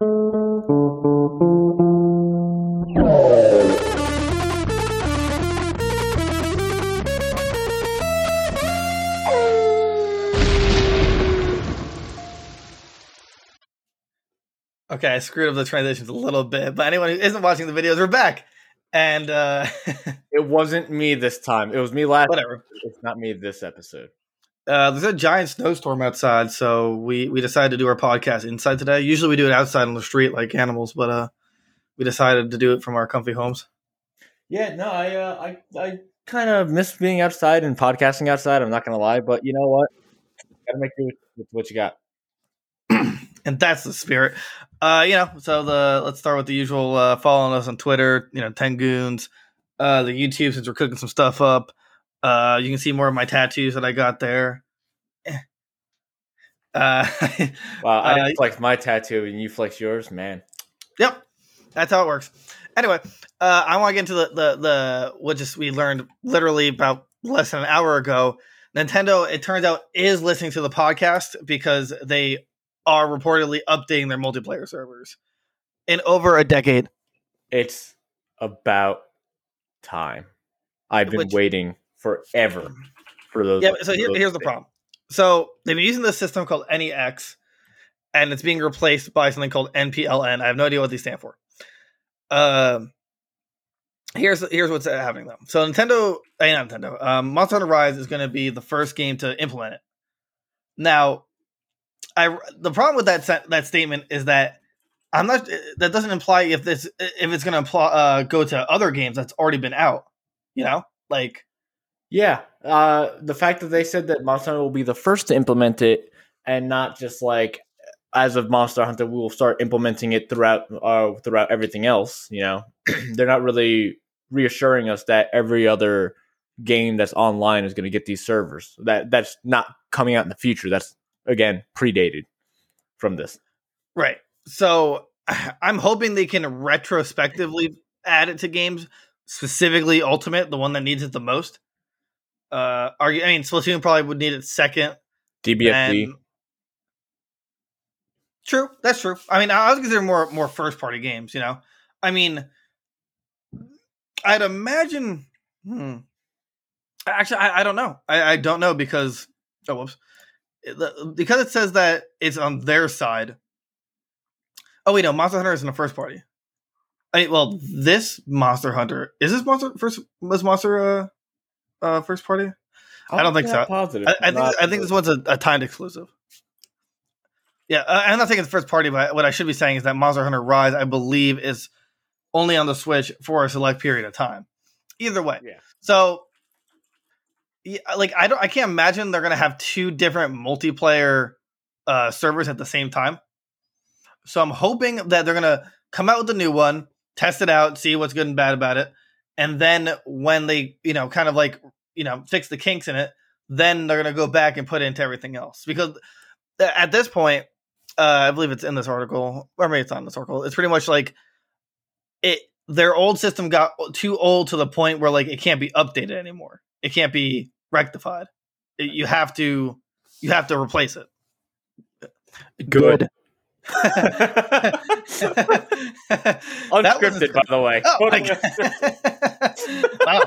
Okay, I screwed up the transitions a little bit, but anyone who isn't watching the videos, we're back. And it wasn't me this time. It was me last. Whatever. It's not me this episode. There's a giant snowstorm outside, so we decided to do our podcast inside today. Usually we do it outside on the street like animals, but we decided to do it from our comfy homes. Yeah, no, I kind of miss being outside and podcasting outside. I'm not gonna lie, but you know what? Gotta make do with what you got. And that's the spirit. Let's start with the usual following us on Twitter, Tengoons, the YouTube, since we're cooking some stuff up. You can see more of my tattoos that I got there. Wow, I didn't flex my tattoo and you flex yours, man. Yep, that's how it works. Anyway, I want to get into the we learned literally about less than an hour ago. Nintendo, it turns out, is listening to the podcast because they are reportedly updating their multiplayer servers in over a decade. It's about time. I've been waiting forever for those. Yeah, so here's the problem. So they've been using this system called NEX, and it's being replaced by something called NPLN. I have no idea what these stand for. Here's what's happening though. So Monster Hunter Rise is going to be the first game to implement it. Now, the problem with that statement is that that doesn't imply if it's going to go to other games that's already been out, the fact that they said that Monster Hunter will be the first to implement it and not just like as of Monster Hunter, we will start implementing it throughout everything else. They're not really reassuring us that every other game that's online is going to get these servers. That's not coming out in the future. That's, again, predated from this. Right. So I'm hoping they can retrospectively add it to games, specifically Ultimate, the one that needs it the most. Splatoon probably would need it second. DBFD. True. That's true. I mean, I was considering more first-party games, I mean, I'd imagine... Actually, I don't know. I don't know because... Oh, whoops. Because it says that it's on their side. Oh wait, no, Monster Hunter isn't a first party. This Monster Hunter first party? I don't think so. Positive. I think this one's a timed exclusive. Yeah, I'm not saying it's first party, but what I should be saying is that Monster Hunter Rise, I believe, is only on the Switch for a select period of time. Either way, yeah. So. I can't imagine they're going to have two different multiplayer servers at the same time. So I'm hoping that they're going to come out with a new one, test it out, see what's good and bad about it. And then when they, fix the kinks in it, then they're going to go back and put it into everything else. Because at this point, I believe it's in this article, or maybe it's not in this article. It's pretty much like their old system got too old to the point where it can't be updated anymore. It can't be rectified. You have to replace it. Good. Unscripted, by the way. Oh, wow,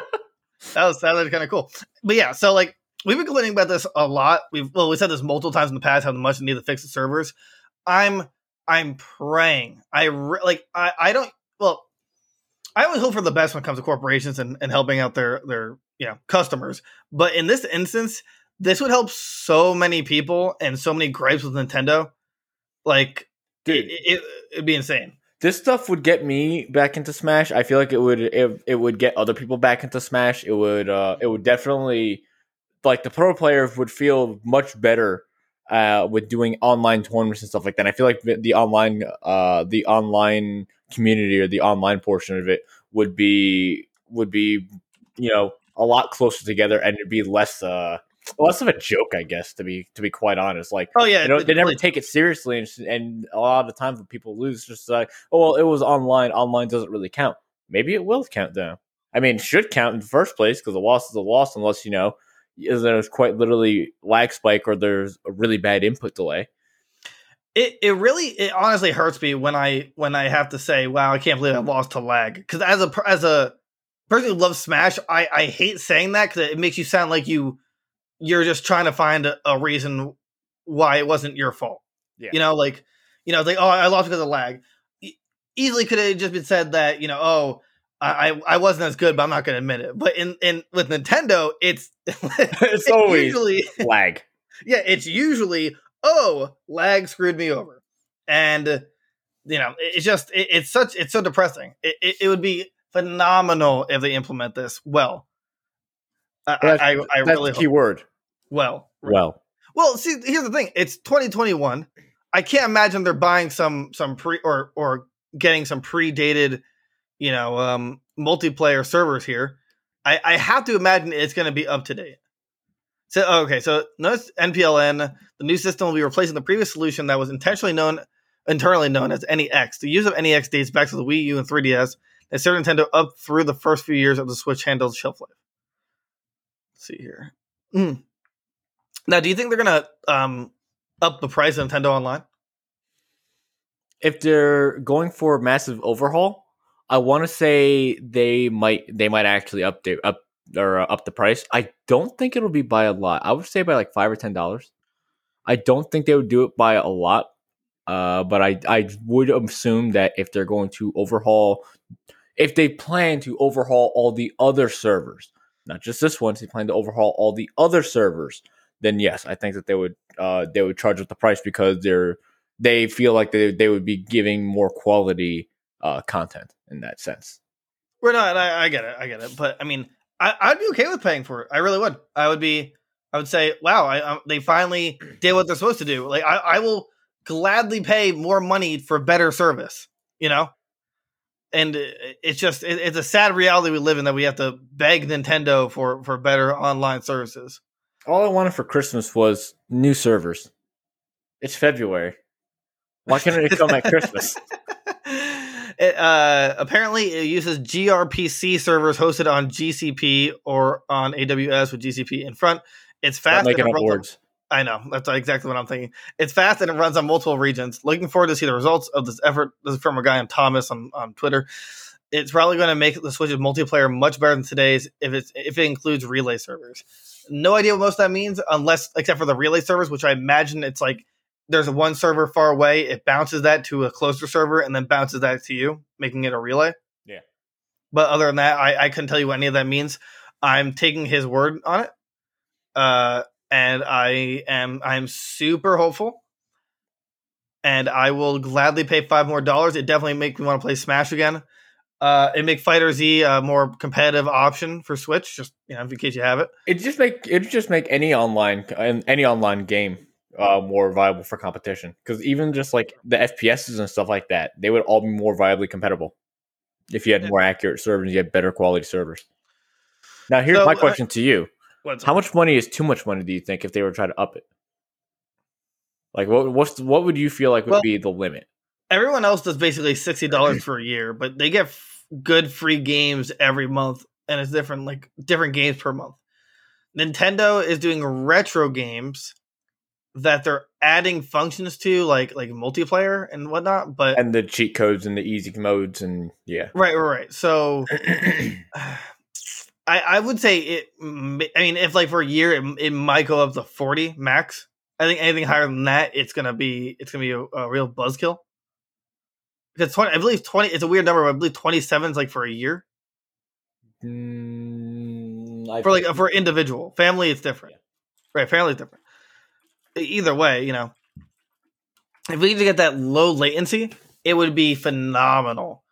that was kind of cool. But yeah, so we've been complaining about this a lot. We said this multiple times in the past how much we need to fix the servers. I'm praying. I always hope for the best when it comes to corporations and helping out their customers. But in this instance, this would help so many people and so many gripes with Nintendo. Dude, it'd be insane. This stuff would get me back into Smash. I feel like it would get other people back into Smash. It would definitely the pro players would feel much better with doing online tournaments and stuff like that. And I feel like the online community or the online portion of it would be a lot closer together, and it'd be less of a joke, I guess, to be quite honest. They never take it seriously, and a lot of the times when people lose, just like, oh well, it was online doesn't really count. Maybe it will count though. I mean, it should count in the first place, because a loss is a loss unless there's quite literally lag spike or there's a really bad input delay. It honestly hurts me when I have to say, wow, I can't believe I lost to lag. Because as a person who loves Smash, I hate saying that because it makes you sound like you're just trying to find a reason why it wasn't your fault. Yeah. It's like, oh, I lost because of lag. Easily could have just been said that, oh, I wasn't as good, but I'm not going to admit it. But in with Nintendo, it's always usually lag. Yeah, it's usually, oh, lag screwed me over, and it's just it's so depressing. It would be phenomenal if they implement this well. That's really the key word. Well. See, here's the thing: it's 2021. I can't imagine they're buying some pre or getting some predated, multiplayer servers here. I have to imagine it's going to be up to date. So notice NPLN, the new system will be replacing the previous solution that was internally known as NEX. The use of NEX dates back to the Wii U and 3DS that served Nintendo up through the first few years of the Switch handheld's shelf life. Let's see here. Now, do you think they're going to up the price of Nintendo Online? If they're going for a massive overhaul, I want to say they might actually up the price. I don't think it'll be by a lot. I would say by like $5 or $10. I don't think they would do it by a lot. But I would assume that if they're going to overhaul, if they plan to overhaul all the other servers, not just this one, if they plan to overhaul all the other servers, then yes, I think that they would charge up the price because they feel like they would be giving more quality content in that sense. We're not. I get it. But I mean, I'd be okay with paying for it. I really would. I would say, wow, they finally did what they're supposed to do. Like, I will gladly pay more money for better service, And it's just, it's a sad reality we live in that we have to beg Nintendo for better online services. All I wanted for Christmas was new servers. It's February. Why can't it come at Christmas? Apparently, it uses gRPC servers hosted on GCP or on AWS with GCP in front. It's fast. And it runs on, I know. That's exactly what I'm thinking. It's fast and it runs on multiple regions. Looking forward to see the results of this effort. This is from a guy named Thomas on Twitter. It's probably going to make the Switch's multiplayer much better than today's if it includes relay servers. No idea what most of that means, except for the relay servers, which I imagine it's like, there's one server far away. It bounces that to a closer server and then bounces that to you, making it a relay. Yeah. But other than that, I couldn't tell you what any of that means. I'm taking his word on it. And I'm super hopeful. And I will gladly pay $5 more. It definitely makes me want to play Smash again. It make Fighter Z a more competitive option for Switch, just in case you have it. It just make any online game more viable for competition, because even just like the FPSs and stuff like that, they would all be more viably compatible if you had more accurate servers, you had better quality servers. Now, here's my question to you: how much money is too much money? Do you think if they were trying to up it, like what would you feel like would be the limit? Everyone else does basically $60 for a year, but they get good free games every month, and it's different games per month. Nintendo is doing retro games that they're adding functions to, like multiplayer and whatnot, and the cheat codes and the easy modes and yeah, right. So I would say it. I mean, if like for a year, it might go up to 40 max. I think anything higher than that, it's gonna be a real buzzkill. Because 20, I believe 20. It's a weird number, but I believe 27 is like for a year. For individual family, it's different, yeah. Right? Family's different. Either way, if we could get that low latency, it would be phenomenal,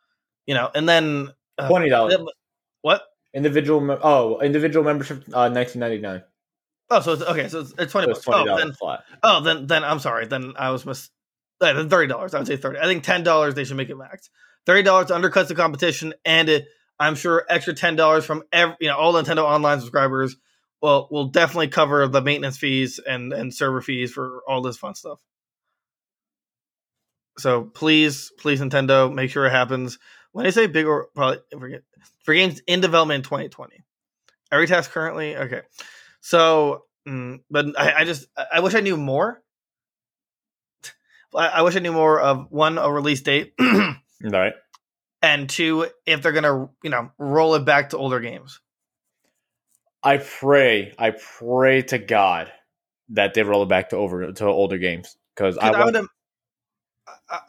And then $20. What individual membership? $19.99. Oh, so it's okay. So it's $20. So $20 flat. Then I'm sorry. Then I was then $30. I would say $30. I think $10 they should make it max. $30 undercuts the competition, and I'm sure extra $10 from all Nintendo Online subscribers. Well, we'll definitely cover the maintenance fees and server fees for all this fun stuff. So please, Nintendo, make sure it happens. When I say big, or probably forget, for games in development in 2020. Every task currently, okay. So, but I wish I knew more. I wish I knew more of one, a release date. Right. And two, if they're going to, you know, roll it back to older games. I pray to God that they roll it back to older games. Because I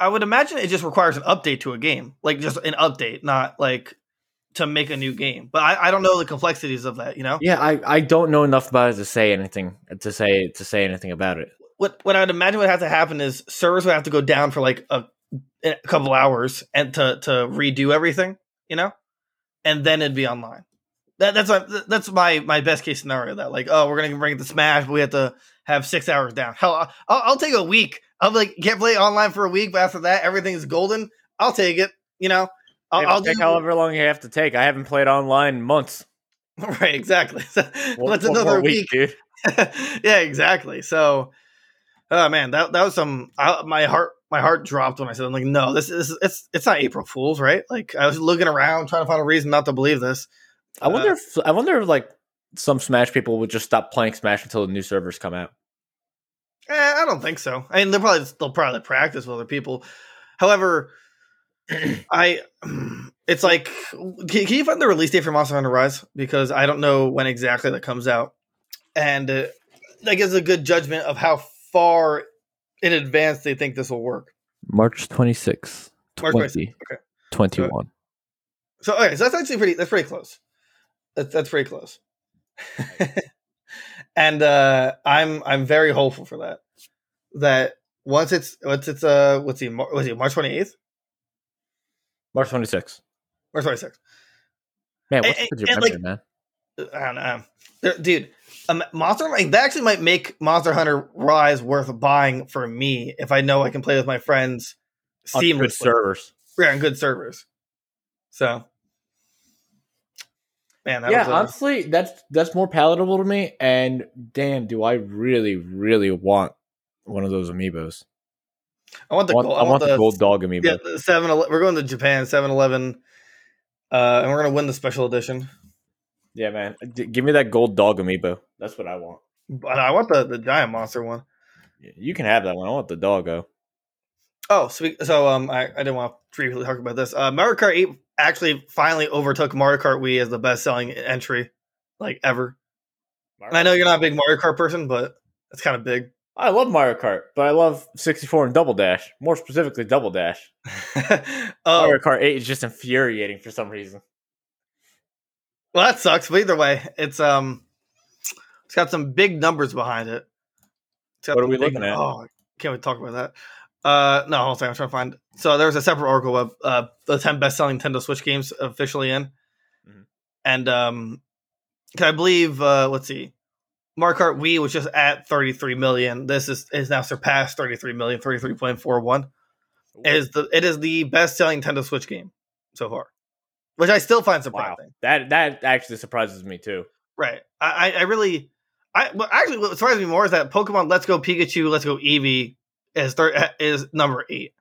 would imagine it just requires an update to a game, like just an update, not like to make a new game. But I don't know the complexities of that, you know? Yeah, I don't know enough about it to say anything to say anything about it. What I'd imagine would have to happen is servers would have to go down for like a couple hours and to redo everything, you know, and then it'd be online. That's my best case scenario. That like, oh, we're gonna bring it to Smash, but we have to have 6 hours down. Hell, I'll take a week. I'm like, can't play online for a week, but after that, everything's golden. I'll take it. You know, I'll take however long you have to take. I haven't played online in months. Right, exactly. So, what's another week, dude? Yeah, exactly. So, oh man, that was some. My heart dropped when I said, "I'm like, no, this is it's not April Fool's, right?" Like, I was looking around trying to find a reason not to believe this. I wonder if like some Smash people would just stop playing Smash until the new servers come out. I don't think so. I mean, they'll probably practice with other people. However, it's like, can you find the release date for Monster Hunter Rise? Because I don't know when exactly that comes out, and that gives a good judgment of how far in advance they think this will work. March 26th, 2021. Okay. 21. So that's actually pretty close. That's pretty close. And I'm very hopeful for that. That once it's March 28th? March 26th. March 26th. Man, what's with your memory, man? I don't know, dude. Monster like that actually might make Monster Hunter Rise worth buying for me if I know I can play with my friends seamlessly. On good servers, yeah, on good servers. So, man, that honestly, that's more palatable to me. And damn, do I really, really want one of those amiibos? I want the gold dog amiibo. Yeah, 7-Eleven. We're going to Japan, 7-Eleven, and we're gonna win the special edition. Yeah, man, give me that gold dog amiibo. That's what I want. But I want the giant monster one. Yeah, you can have that one. I want the doggo. Oh, sweet. So I didn't want to briefly talk about this. Mario Kart 8 actually finally overtook Mario Kart Wii as the best-selling entry, like, ever. And I know you're not a big Mario Kart person, but it's kind of big. I love Mario Kart, but I love 64 and Double Dash. More specifically, Double Dash. Mario Kart 8 is just infuriating for some reason. Well, that sucks, but either way, it's got some big numbers behind it. What are we looking at? Oh, can't we talk about that? No, hold on a second, I'm trying to find. So there was a separate article of the 10 best-selling Nintendo Switch games officially in, mm-hmm. And I believe let's see, Mario Kart Wii was just at 33 million. This is now surpassed 33 million, 33.41. It is the best-selling Nintendo Switch game so far. Which I still find surprising. Wow. That actually surprises me too. Right. Actually, what surprises me more is that Pokemon Let's Go Pikachu, Let's Go Eevee is number 8.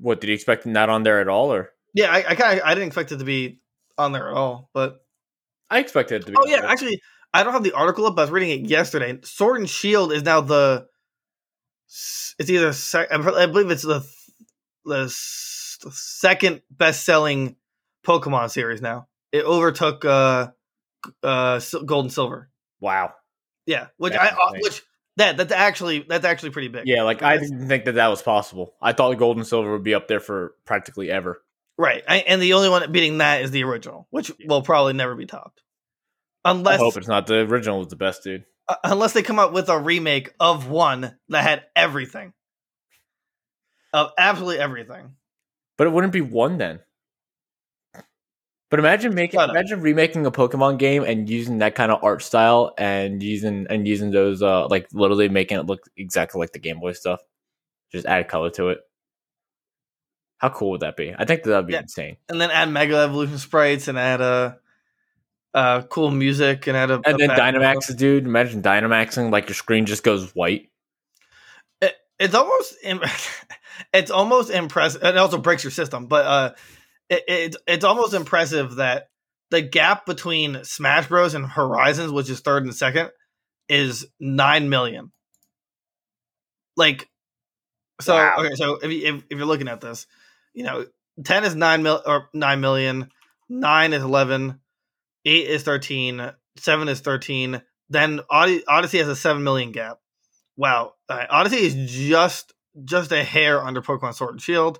What, did you expect not on there at all? Or yeah, I didn't expect it to be on there at all, but I expected it to be. Oh yeah, there. Actually, I don't have the article up, but I was reading it yesterday. Sword and Shield is now the second best selling Pokemon series now. It overtook Gold and Silver. Wow. Yeah, that's actually pretty big. Yeah, like I didn't think that was possible. I thought Gold and Silver would be up there for practically ever. Right. And the only one beating that is the original, which will probably never be topped. Unless I hope it's not. The original was the best, dude. Unless they come out with a remake of one that had everything. Of absolutely everything. But it wouldn't be one then. But imagine remaking a Pokemon game and using that kind of art style and using those like literally making it look exactly like the Game Boy stuff. Just add color to it. How cool would that be? I think that would be insane. And then add Mega Evolution sprites and add cool music and add then Dynamax, dude. Imagine Dynamaxing, like your screen just goes white. It's almost impressive. It also breaks your system, but it's almost impressive that the gap between Smash Bros. And Horizons, which is third and second, is 9 million. Like, So wow. Okay, so if you're looking at this, you know, 10 is 9 million, 9 is 11, 8 is 13, 7 is 13. Then Odyssey has a 7 million gap. Wow, Odyssey is just a hair under Pokemon Sword and Shield,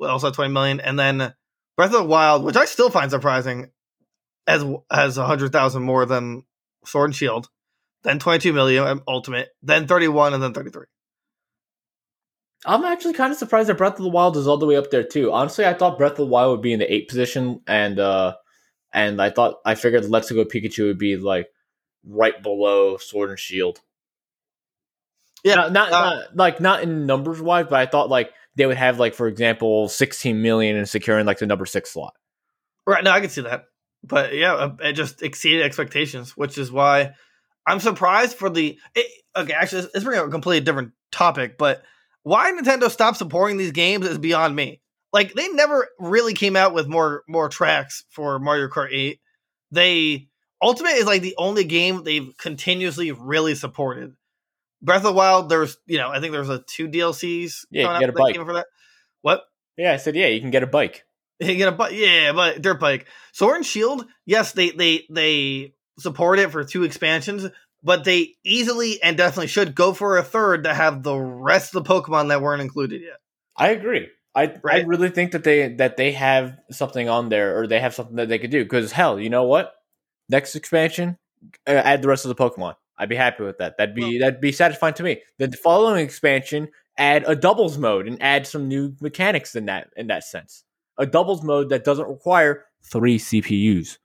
also at 20 million, and then Breath of the Wild, which I still find surprising, has 100,000 more than Sword and Shield, then 22 million Ultimate, then 31, and then 33. I'm actually kind of surprised that Breath of the Wild is all the way up there too. Honestly, I thought Breath of the Wild would be in the 8th position, and I figured Let's Go Pikachu would be like right below Sword and Shield. Yeah, not in numbers wise, but I thought like they would have like, for example, 16 million and securing like the number 6 slot. Right. No, I can see that, but yeah, it just exceeded expectations, which is why I'm surprised for the. Okay, actually, it's bringing up a completely different topic, but. Why Nintendo stopped supporting these games is beyond me. Like, they never really came out with more tracks for Mario Kart 8. Ultimate is, like, the only game they've continuously really supported. Breath of the Wild, there's, you know, I think there's 2 DLCs. Yeah, you can get a bike. For that. What? Yeah, I said, yeah, you can get a bike. You can get a bike. Yeah, but dirt bike. Sword and Shield, yes, they support it for 2 expansions, but they easily and definitely should go for a 3rd to have the rest of the Pokemon that weren't included yet. I agree. I really think that they have something on there, or they have something that they could do. Because, hell, you know what? Next expansion, add the rest of the Pokemon. I'd be happy with that. That'd be satisfying to me. The following expansion, add a doubles mode and add some new mechanics in that sense. A doubles mode that doesn't require 3 CPUs.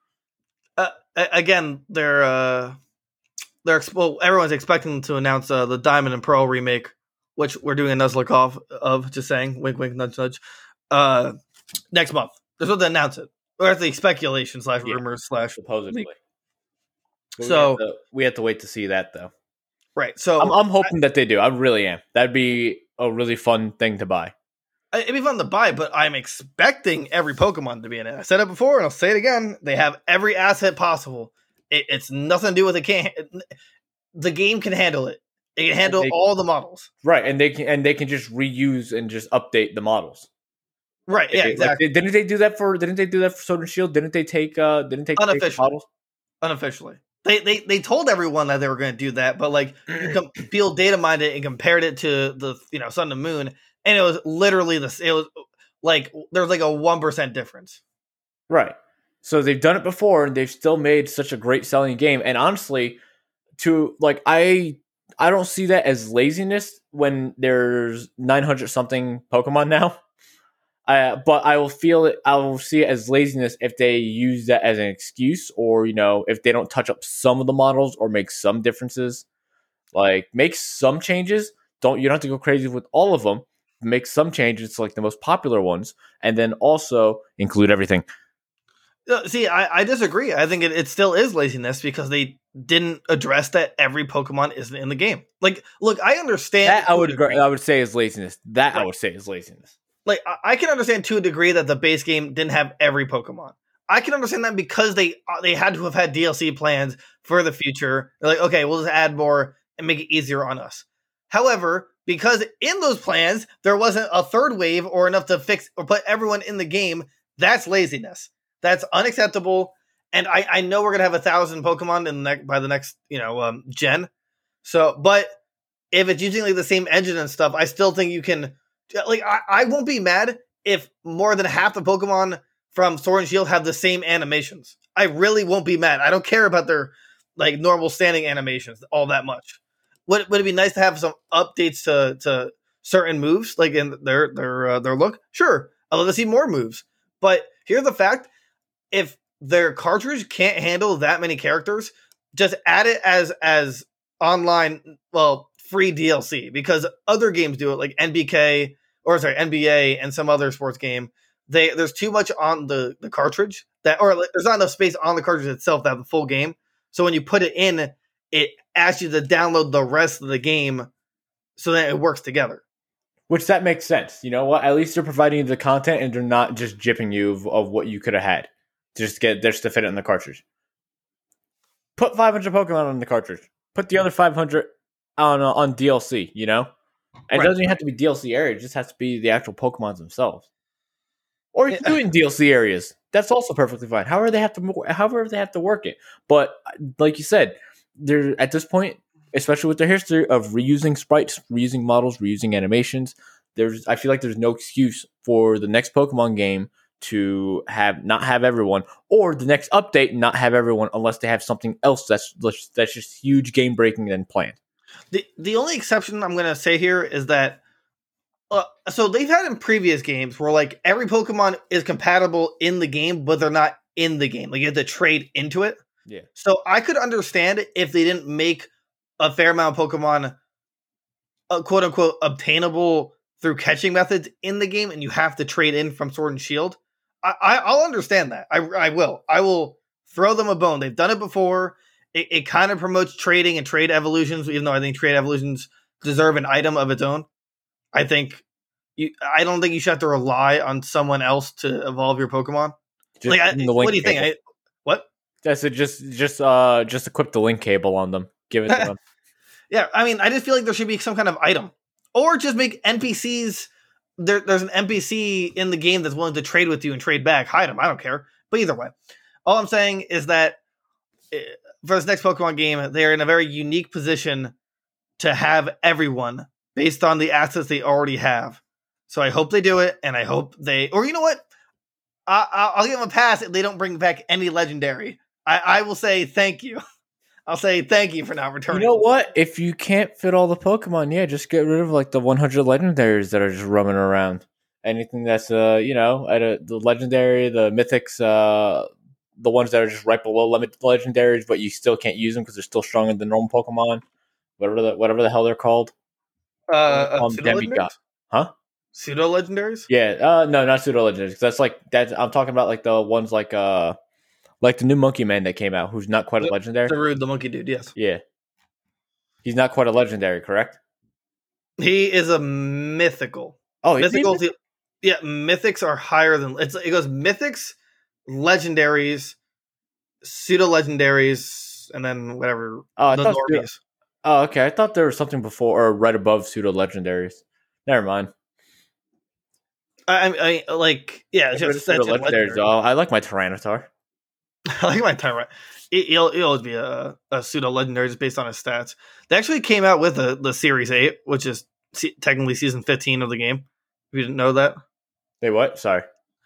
Again, they're... everyone's expecting them to announce the Diamond and Pearl remake, which we're doing a Nuzlocke off of, just saying, wink, wink, nudge, nudge, next month. They're supposed to announce it. Or actually speculation /rumors /supposedly. So we have to wait to see that, though. Right. So I'm hoping that they do. I really am. That'd be a really fun thing to buy. It'd be fun to buy, but I'm expecting every Pokemon to be in it. I said it before, and I'll say it again. They have every asset possible. It's nothing to do with it. The game can handle it. It can handle all the models, right? And they can just reuse and just update the models, right? Yeah, exactly. Like, didn't they do that for Sword and Shield? Didn't they take unofficially models? Unofficially, they told everyone that they were going to do that, but like you field data mined it and compared it to the Sun and Moon, and it was literally this. It was like there's like a 1% difference, right? So they've done it before, and they've still made such a great selling game. And honestly, I don't see that as laziness when there's 900 something Pokemon now. But I will feel it. I will see it as laziness if they use that as an excuse, or if they don't touch up some of the models or make some differences, like make some changes. You don't have to go crazy with all of them. Make some changes to like the most popular ones, and then also include everything. See, I disagree. I think it still is laziness because they didn't address that every Pokemon isn't in the game. Like, look, I understand that I would say is laziness. That right. I would say is laziness. Like, I can understand to a degree that the base game didn't have every Pokemon. I can understand that because they had to have had DLC plans for the future. They're like, okay, we'll just add more and make it easier on us. However, because in those plans there wasn't a 3rd wave or enough to fix or put everyone in the game, that's laziness. That's unacceptable, and I know we're gonna have 1,000 Pokemon by the next gen. So, but if it's using like the same engine and stuff, I still think you can. Like, I won't be mad if more than half the Pokemon from Sword and Shield have the same animations. I really won't be mad. I don't care about their like normal standing animations all that much. Would it be nice to have some updates to certain moves, like in their look? Sure, I'd love to see more moves, but here's the fact. If their cartridge can't handle that many characters, just add it as online, free DLC, because other games do it, like NBA and some other sports game. There's too much on the cartridge there's not enough space on the cartridge itself to have the full game. So when you put it in, it asks you to download the rest of the game so that it works together. Which that makes sense. You know what? At least they're providing you the content and they're not just gypping you of what you could have had. Just to fit it in the cartridge. Put 500 Pokemon on the cartridge. Put the other 500 on DLC. And it doesn't even have to be DLC area. It just has to be the actual Pokemons themselves. Or you can do it in DLC areas. That's also perfectly fine. However they have to work it. But like you said, they're at this point, especially with their history of reusing sprites, reusing models, reusing animations, I feel like there's no excuse for the next Pokemon game to not have everyone, or the next update not have everyone, unless they have something else that's just huge game breaking and planned. The only exception I'm going to say here is that so they've had in previous games where like every Pokemon is compatible in the game, but they're not in the game. Like you have to trade into it. Yeah. So I could understand if they didn't make a fair amount of Pokemon quote unquote obtainable through catching methods in the game, and you have to trade in from Sword and Shield. I'll understand that. I will throw them a bone. They've done it before. It kind of promotes trading and trade evolutions, even though I think trade evolutions deserve an item of its own. I don't think you should have to rely on someone else to evolve your Pokemon. What do you think? What? I said just equip the link cable on them. Give it to them. Yeah, I mean, I just feel like there should be some kind of item. Or just make NPCs. There's an NPC in the game that's willing to trade with you and trade back. Hide them. I don't care. But either way, all I'm saying is that for this next Pokemon game, they are in a very unique position to have everyone based on the assets they already have. So I hope they do it, and I hope they... Or you know what? I'll give them a pass if they don't bring back any legendary. I will say thank you. I'll say thank you for not returning. You know what? If you can't fit all the Pokemon, just get rid of like the 100 legendaries that are just roaming around. Anything that's, the legendary, the mythics, the ones that are just right below limit legendaries, but you still can't use them because they're still stronger than normal Pokemon. Whatever the hell they're called. Demigod. Huh? Pseudo legendaries? Yeah. No, not pseudo legendaries. That's like that. I'm talking about like the ones like the new monkey man that came out, who's not quite a legendary. Darude, the monkey dude, yes. Yeah. He's not quite a legendary, correct? He is a mythical. Oh, mythicals. Yeah, mythics are higher than... It goes mythics, legendaries, pseudo-legendaries, and then whatever. Oh, okay. I thought there was something before or right above pseudo-legendaries. Never mind. Pseudo-legendaries. I like my Tyranitar. He'll always be a pseudo legendary just based on his stats. They actually came out with the Series 8, which is technically Season 15 of the game. If you didn't know that, they what? Sorry,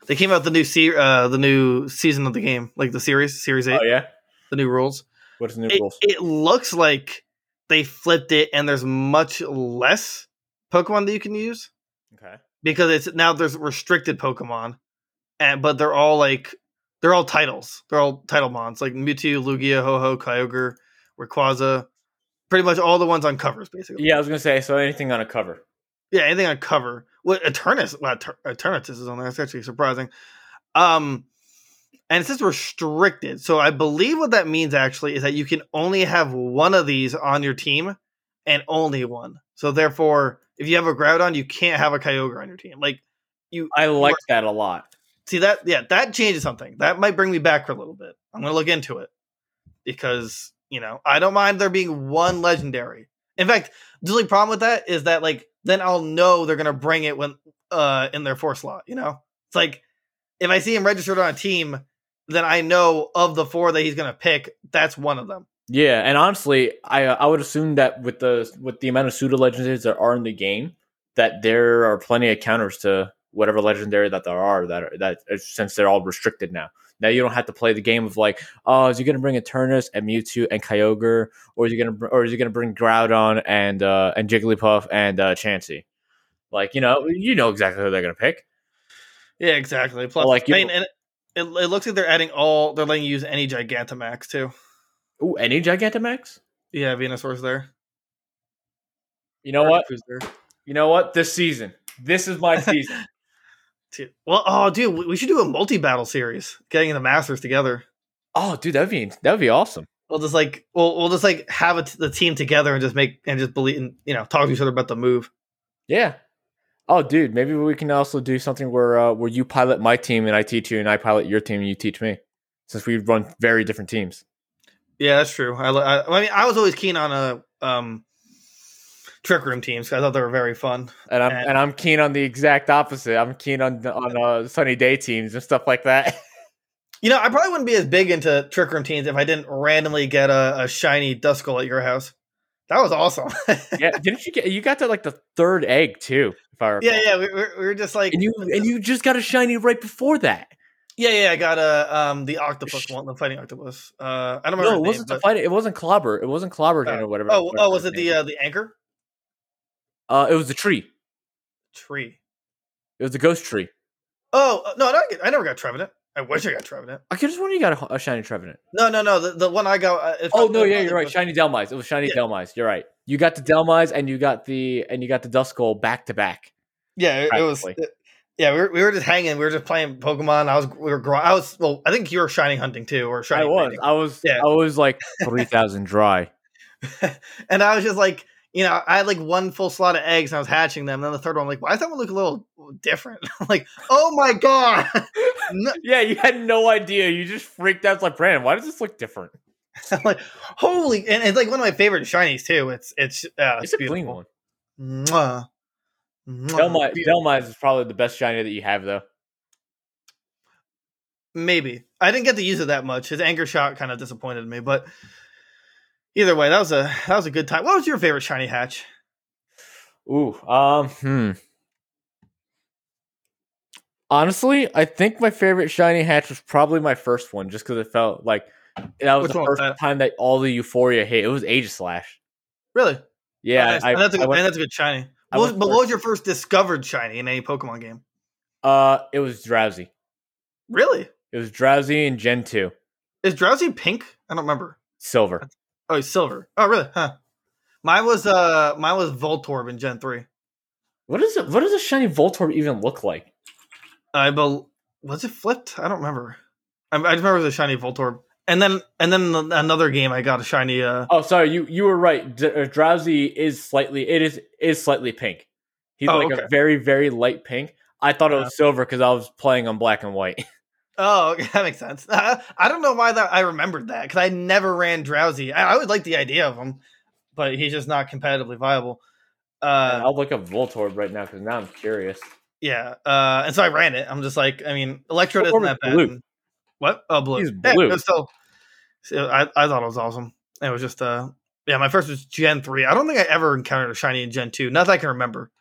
they came out with the new season of the game, like the Series 8. Oh yeah, the new rules. What's the new rules? It looks like they flipped it, and there's much less Pokemon that you can use. Okay, because it's now there's restricted Pokemon, but they're all like... They're all titles. They're all title mons, like Mewtwo, Lugia, Ho-Ho, Kyogre, Rayquaza. Pretty much all the ones on covers, basically. Yeah, I was going to say, so anything on a cover. Yeah, anything on a cover. Eternatus is on there. That's actually surprising. And it says restricted. So I believe what that means, actually, is that you can only have one of these on your team, and only one. So therefore, if you have a Groudon, you can't have a Kyogre on your team. That a lot. See that? Yeah, that changes something. That might bring me back for a little bit. I'm going to look into it because, I don't mind there being one legendary. In fact, the only problem with that is that then I'll know they're going to bring it when in their four slot. It's like if I see him registered on a team, then I know of the four that he's going to pick, that's one of them. Yeah, and honestly, I would assume that with the amount of pseudo legendaries there are in the game, that there are plenty of counters to whatever legendary that there are, since they're all restricted now. Now you don't have to play the game of is he going to bring Eternatus and Mewtwo and Kyogre, or is he going to bring Groudon and Jigglypuff and Chansey? You know exactly who they're going to pick. Yeah, exactly. Plus, it looks like they're adding they're letting you use any Gigantamax too. Ooh, any Gigantamax? Yeah, Venusaur's there. You know what? This is my season. Dude. Well, we should do a multi-battle series, getting the Masters together. Oh, dude, that'd be awesome. We'll just have the team together and just believe and talk to each other about the move. Yeah. Oh, dude, maybe we can also do something where you pilot my team and I teach you, and I pilot your team and you teach me, since we run very different teams. Yeah, that's true. I was always keen on Trick Room teams. I thought they were very fun. And I'm keen on the exact opposite. I'm keen on sunny day teams and stuff like that. You know, I probably wouldn't be as big into Trick Room teams if I didn't randomly get a shiny Duskull at your house. That was awesome. Yeah, didn't you get? You got to like the third egg too. If I recall. Yeah, we were just like, and you just got a shiny right before that. Yeah, I got the octopus one, the fighting octopus. I don't remember. No, it wasn't the fighting. It wasn't Clobber. It wasn't Clobber or whatever. Oh, was it the anchor? It was the tree. Tree. It was the ghost tree. Oh no, I never got Trevenant. I wish I got Trevenant. I just wonder you got a shiny Trevenant. No. The one I got. You're right. Shiny Dhelmise. It was shiny Dhelmise. You're right. You got the Dhelmise and you got the Duskull back to back. Yeah, it was. Yeah, we were just hanging. We were just playing Pokemon. Well, I think you were shining hunting too, or shining. I was. Yeah. I was like 3,000 dry, and I was just like, you know, I had like one full slot of eggs, and I was hatching them. And then the third one, I'm like, why does that one look a little different? I'm like, oh my god! No. Yeah, you had no idea. You just freaked out. It's like, Brandon, why does this look different? I'm like, holy! And it's like one of my favorite shinies too. It's a beautiful. Clean one. Mwah. Dhelmise is probably the best shiny that you have, though. Maybe. I didn't get to use it that much. His anger shot kind of disappointed me, but either way, that was a good time. What was your favorite shiny hatch? Ooh, honestly, I think my favorite shiny hatch was probably my first one, just because it felt like that was the first time that all the euphoria hit. It was Aegislash. Really? Yeah, oh, nice. That's a good shiny. What was your first discovered shiny in any Pokemon game? It was Drowzee. Really? It was Drowzee in Gen 2. Is Drowzee pink? I don't remember. Silver. Oh, he's silver. Oh, really? Huh. Mine was Voltorb in Gen 3. What does a shiny Voltorb even look like? Was it flipped? I don't remember. I just remember it was a shiny Voltorb. And then another game, I got a shiny. Oh, sorry, you were right. Drowzee is slightly pink. He's a very, very light pink. I thought it was silver because I was playing on black and white. Oh, okay, that makes sense. I don't know why I remembered that because I never ran Drowzee. I always liked the idea of him, but he's just not competitively viable. I'll look up Voltorb right now because now I'm curious. Yeah, and so I ran it. I'm just like, I mean, Electrode isn't that bad. Blue. What? Oh, blue. He's blue. Yeah, I thought it was awesome. It was just, my first was Gen 3. I don't think I ever encountered a shiny in Gen 2. Not that I can remember.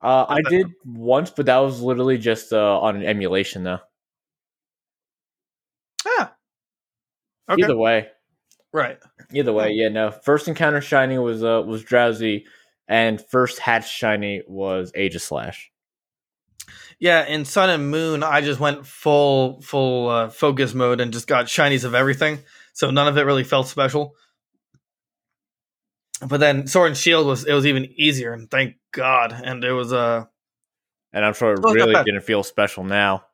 I did once, but that was literally just on an emulation, though. Yeah. Okay. Either way. Right. Either way, yeah, no. First encounter shiny was Drowzee, and first hatch shiny was Aegislash. Yeah, in Sun and Moon, I just went full focus mode and just got shinies of everything. So none of it really felt special. But then Sword and Shield was even easier, and thank God. And it was and I'm sure it really didn't feel special now.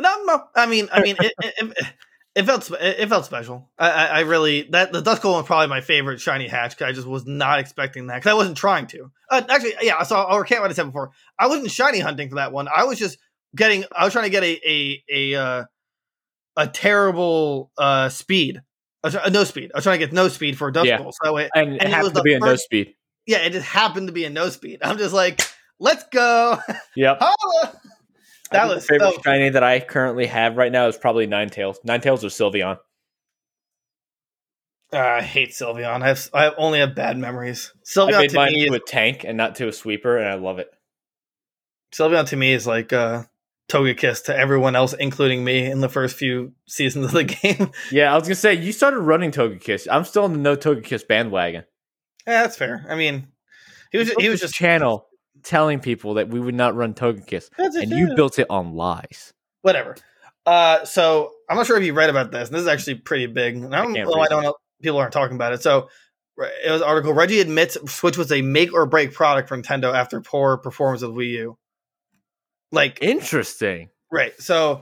No, I mean, it felt special. I really the Duskull one was probably my favorite shiny hatch because I just was not expecting that because I wasn't trying to. Actually, yeah. So I'll recant what I said before. I wasn't shiny hunting for that one. I was just getting. I was trying to get a terrible speed. No speed. I was trying to get no speed for a Duskull. Yeah. So that way, and it happened to be a no speed. Yeah, it just happened to be a no speed. I'm just like, let's go. Yep. Holla! That was the favorite shiny that I currently have right now is probably Ninetales. Ninetales or Sylveon. I hate Sylveon. I only have bad memories. Sylveon I made to mine me to is, a tank and not to a sweeper, and I love it. Sylveon to me is like Togekiss to everyone else, including me, in the first few seasons of the game. Yeah, I was gonna say you started running Togekiss. I'm still in the no Togekiss bandwagon. Yeah, that's fair. I mean, he was just channel. Telling people that we would not run Togekiss, and you built it on lies. Whatever. So I'm not sure if you read about this, and this is actually pretty big. And I don't know people aren't talking about it. So it was an article. Reggie admits Switch was a make or break product for Nintendo after poor performance of Wii U. Like interesting, right? So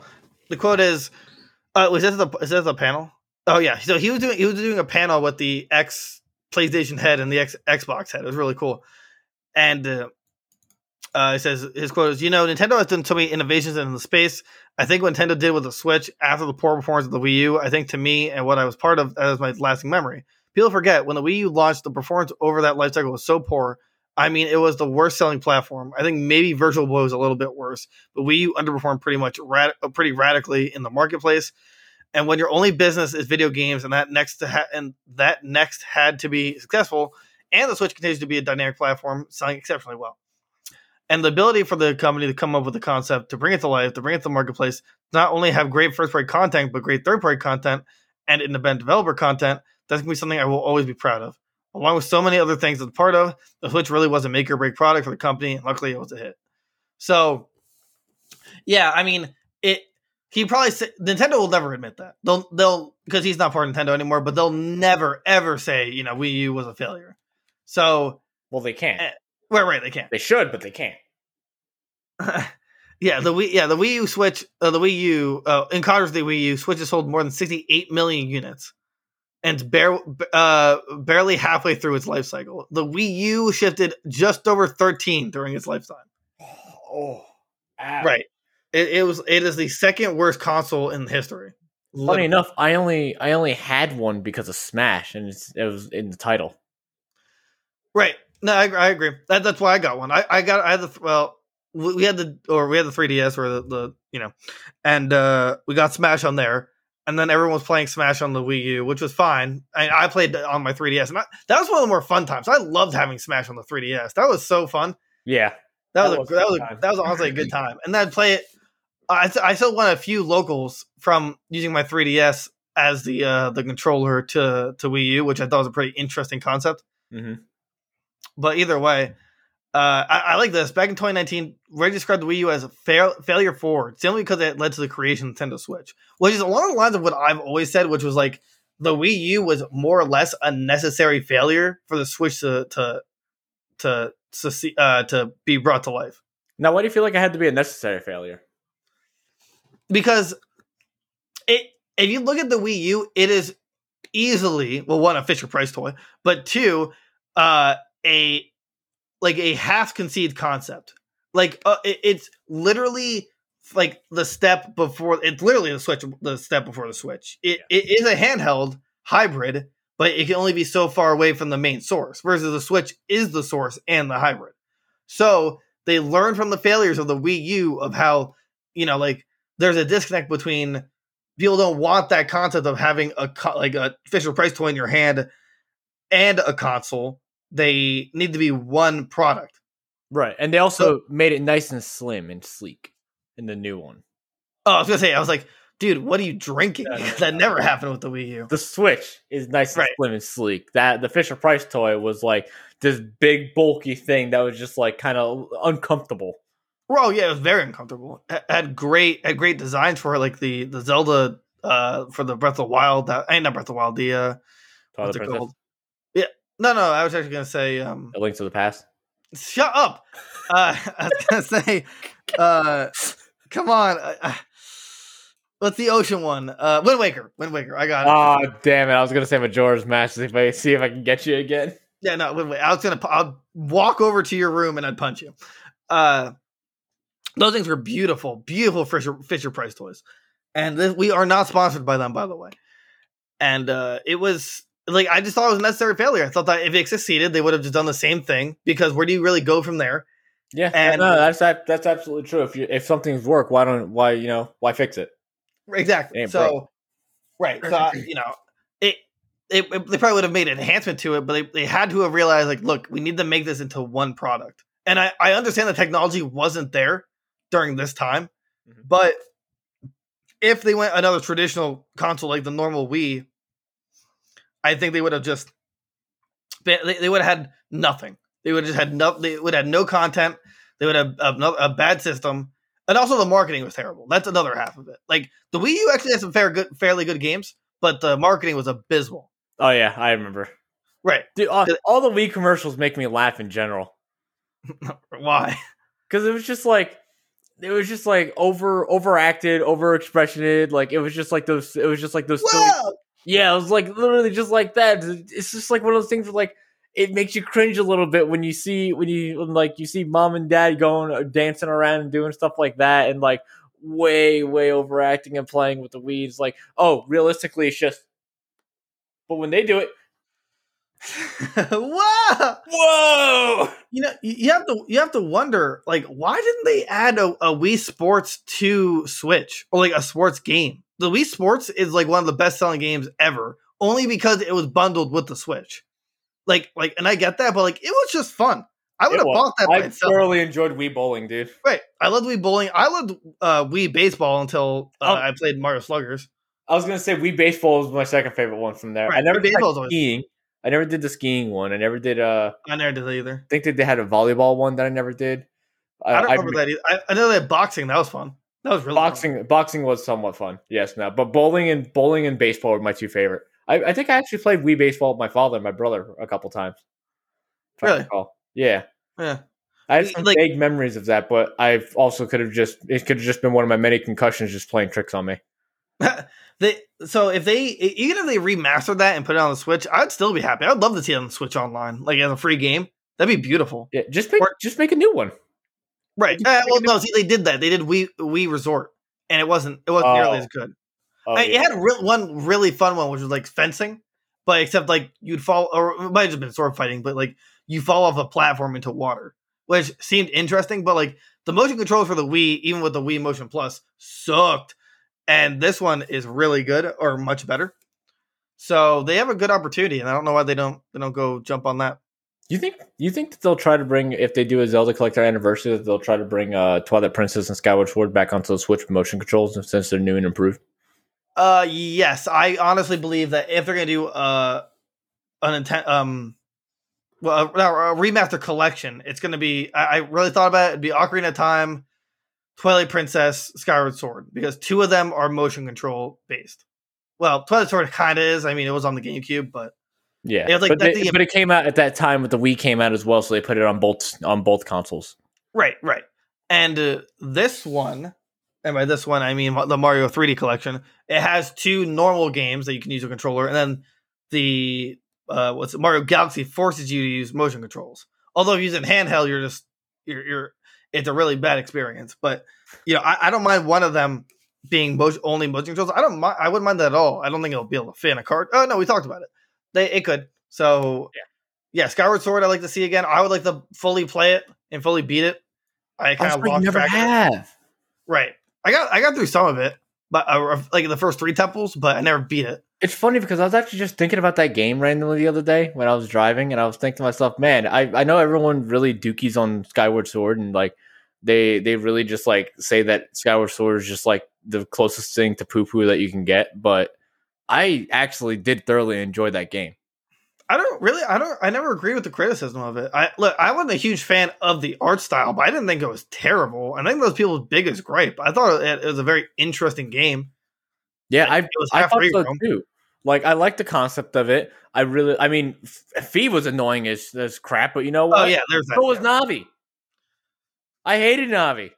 the quote is, "Was this a panel? Oh yeah. So he was doing a panel with the ex PlayStation head and the ex Xbox head. It was really cool, and." It says his quote is, Nintendo has done so many innovations in the space. I think what Nintendo did with the Switch after the poor performance of the Wii U, I think to me and what I was part of, that was my lasting memory. People forget when the Wii U launched, the performance over that life cycle was so poor. I mean, it was the worst selling platform. I think maybe Virtual Boy was a little bit worse, but Wii U underperformed pretty radically in the marketplace. And when your only business is video games, and that next had to be successful, and the Switch continues to be a dynamic platform selling exceptionally well. And the ability for the company to come up with a concept, to bring it to life, to bring it to the marketplace, not only have great first-party content, but great third-party content and independent developer content, that's going to be something I will always be proud of. Along with so many other things that's part of, the Switch really was a make-or-break product for the company, and luckily it was a hit. So, yeah, I mean, Nintendo will never admit that. They'll because he's not part of Nintendo anymore, but they'll never, ever say, you know, Wii U was a failure. So... Well, they can't. Right, they can't. They should, but they can't. In contrast to the Wii U, Switch has sold more than 68 million units. And it's barely halfway through its life cycle. The Wii U shifted just over 13 during its lifetime. Oh, ow. Right. It is the second worst console in history. Funny enough, I only had one because of Smash, and it was in the title. Right. No, I agree. That's why I got one. We had the 3DS or the we got Smash on there. And then everyone was playing Smash on the Wii U, which was fine. I played on my 3DS, and that was one of the more fun times. I loved having Smash on the 3DS. That was so fun. Yeah, that was honestly a good time. And then I'd play it. I still won a few locals from using my 3DS as the controller to Wii U, which I thought was a pretty interesting concept. Mm-hmm. But either way, I like this. Back in 2019, Ray described the Wii U as a failure forward, simply because it led to the creation of Nintendo Switch, which is along the lines of what I've always said, which was like the Wii U was more or less a necessary failure for the Switch to be brought to life. Now, why do you feel like it had to be a necessary failure? Because if you look at the Wii U, it is easily, well, one, a Fisher-Price toy, but two, a half-conceived concept. It's literally like the step before. It's literally the step before the Switch. It is a handheld hybrid, but it can only be so far away from the main source. Versus the Switch is the source and the hybrid. So they learned from the failures of the Wii U of how, you know, like there's a disconnect between people don't want that concept of having a Fisher-Price toy in your hand and a console. They need to be one product. Right. And they also made it nice and slim and sleek in the new one. Oh, I was going to say, I was like, dude, what are you drinking? That never happened with the Wii U. The Switch is nice and slim and sleek. The Fisher-Price toy was like this big, bulky thing that was just like kind of uncomfortable. Oh, yeah, it was very uncomfortable. It had great designs for it, like the Zelda for the Breath of the Wild. What's it called? Yeah. No, I was actually going to say... A Link to the Past? Shut up! I was going to say... come on. What's the ocean one? Wind Waker. I got it. Oh, damn it. I was going to say Majora's Mask. See if I can get you again. Yeah, no. Wind Waker. I'll walk over to your room and I'd punch you. Those things were beautiful. Beautiful Fisher-Price toys. And we are not sponsored by them, by the way. And it was... Like, I just thought it was a necessary failure. I thought that if it succeeded, they would have just done the same thing, because where do you really go from there? Yeah, and no, that's absolutely true. If something's work, why fix it? Exactly. They probably would have made an enhancement to it, but they had to have realized, like, look, we need to make this into one product. And I understand the technology wasn't there during this time, mm-hmm. but if they went another traditional console like the normal Wii, I think they would have just they would have had nothing. They would have just had no. They would have no content. They would have a bad system, and also the marketing was terrible. That's another half of it. Like the Wii U actually had some fairly good games, but the marketing was abysmal. Oh yeah, I remember. Right, dude. All the Wii commercials make me laugh in general. Why? Because it was just like overacted, overexpressioned. Like it was just like those. Whoa! Yeah, it was like literally just like that. It's just like one of those things where like it makes you cringe a little bit when you see mom and dad going dancing around and doing stuff like that, and like way overacting and playing with the Wii. Like, oh, realistically, it's just. But when they do it, Whoa! You know, you have to wonder, like, why didn't they add a Wii Sports to Switch, or like a sports game? The Wii Sports is like one of the best selling games ever, only because it was bundled with the Switch. Like, and I get that, but like, it was just fun. I would have bought that. I thoroughly enjoyed Wii Bowling, dude. Right, I loved Wii Bowling. I loved Wii Baseball until I played Mario Sluggers. I was gonna say Wii Baseball was my second favorite one from there. Right. I never did skiing. I never did the skiing one. I never did. I never did either. I think that they had a volleyball one that I never did. I don't remember that either. I know they had boxing. That was fun. That was really fun. Boxing was somewhat fun. Yes, no, but bowling and baseball were my two favorite. I think I actually played Wii Baseball with my father and my brother a couple times. Really? Yeah. Yeah. I have some vague memories of that, but I've also it could have just been one of my many concussions just playing tricks on me. Even if they remastered that and put it on the Switch, I'd still be happy. I'd love to see it on the Switch online, like as a free game. That'd be beautiful. Yeah, just make a new one. Right. They did that. They did Wii Resort, and it wasn't nearly as good. It had one really fun one, which was like fencing, but except like you'd fall, or it might have just been sword fighting, but like you fall off a platform into water, which seemed interesting. But like the motion controls for the Wii, even with the Wii Motion Plus, sucked. And this one is really good, or much better. So they have a good opportunity, and I don't know why they don't go jump on that. You think that they'll try to bring, if they do a Zelda Collector Anniversary, that they'll try to bring Twilight Princess and Skyward Sword back onto the Switch motion controls since they're new and improved? Yes, I honestly believe that if they're gonna do a remaster collection, it's gonna be. I really thought about it. It'd be Ocarina of Time, Twilight Princess, Skyward Sword, because two of them are motion control based. Well, Twilight Sword kind of is. I mean, it was on the GameCube, but yeah, but it came out at that time. With the Wii came out as well, so they put it on both consoles. Right, and this one, and by this one I mean the Mario 3D collection. It has two normal games that you can use a controller, and then the Mario Galaxy forces you to use motion controls. Although if you use it handheld, you're it's a really bad experience, but you know, I don't mind one of them being only motion controls. I wouldn't mind that at all. I don't think it'll be able to fit in a cart. Oh no, we talked about it. It could. So yeah, Skyward Sword. I'd like to see again. I would like to fully play it and fully beat it. I kind of lost track. Right. I got through some of it, but like the first three temples, but I never beat it. It's funny because I was actually just thinking about that game randomly the other day when I was driving, and I was thinking to myself, man, I know everyone really dookies on Skyward Sword, and like they really just like say that Skyward Sword is just like the closest thing to poo-poo that you can get, but I actually did thoroughly enjoy that game. I never agree with the criticism of it. I wasn't a huge fan of the art style, but I didn't think it was terrible. I think that was people's biggest gripe. I thought it was a very interesting game. Yeah, like, I thought so too. Like, I like the concept of it. Fee was annoying as crap, but you know what? Oh, yeah, was Navi. I hated Navi.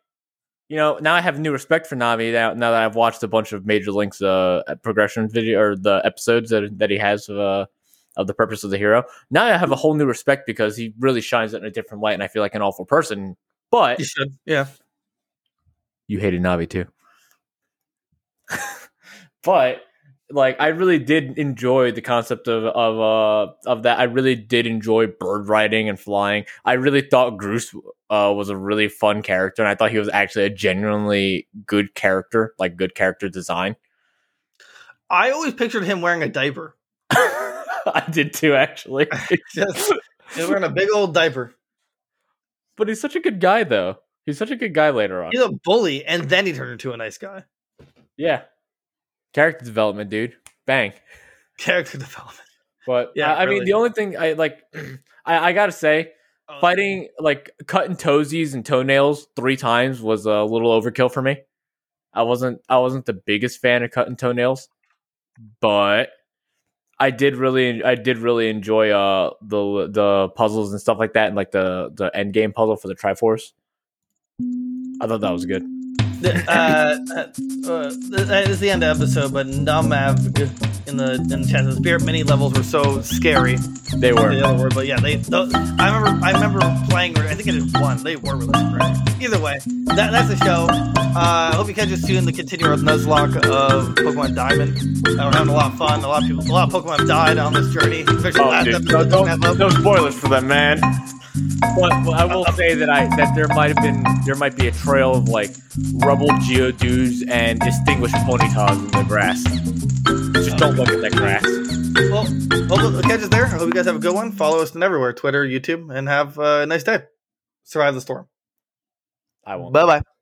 You know, now I have new respect for Navi now that I've watched a bunch of Major Link's progression video, or the episodes that he has of The Purpose of the Hero. Now I have a whole new respect because he really shines it in a different light, and I feel like an awful person, but... You should, yeah. You hated Navi too. But... Like, I really did enjoy the concept of that. I really did enjoy bird riding and flying. I really thought Groose was a really fun character, and I thought he was actually a genuinely good character, like good character design. I always pictured him wearing a diaper. I did too, actually. He's wearing a big old diaper. But he's such a good guy, though. He's such a good guy later on. He's a bully, and then he turned into a nice guy. Yeah. Character development, dude. Bang. Character development. But yeah, I mean, the only thing I like, I gotta say, fighting like cutting toesies and toenails 3 times was a little overkill for me. I wasn't the biggest fan of cutting toenails, but I did really enjoy the puzzles and stuff like that, and like the end game puzzle for the Triforce. I thought that was good. This is the end of the episode, but Namavg in the chat says Spirit mini levels were so scary. They were. But yeah, I remember playing. I think I did one. They were really scary. Either way, that's the show. I hope you catch us soon to continue with Nuzlocke of Pokemon Diamond. We're having a lot of fun. A lot of Pokemon have died on this journey. Especially last episode. No spoilers for them, man. Well, I will say that there might be a trail of like rubble Geodudes and distinguished Ponytas in the grass. Just don't look at that grass. Well, catch us there. I hope you guys have a good one. Follow us everywhere: Twitter, YouTube, and have a nice day. Survive the storm. I won't. Bye bye.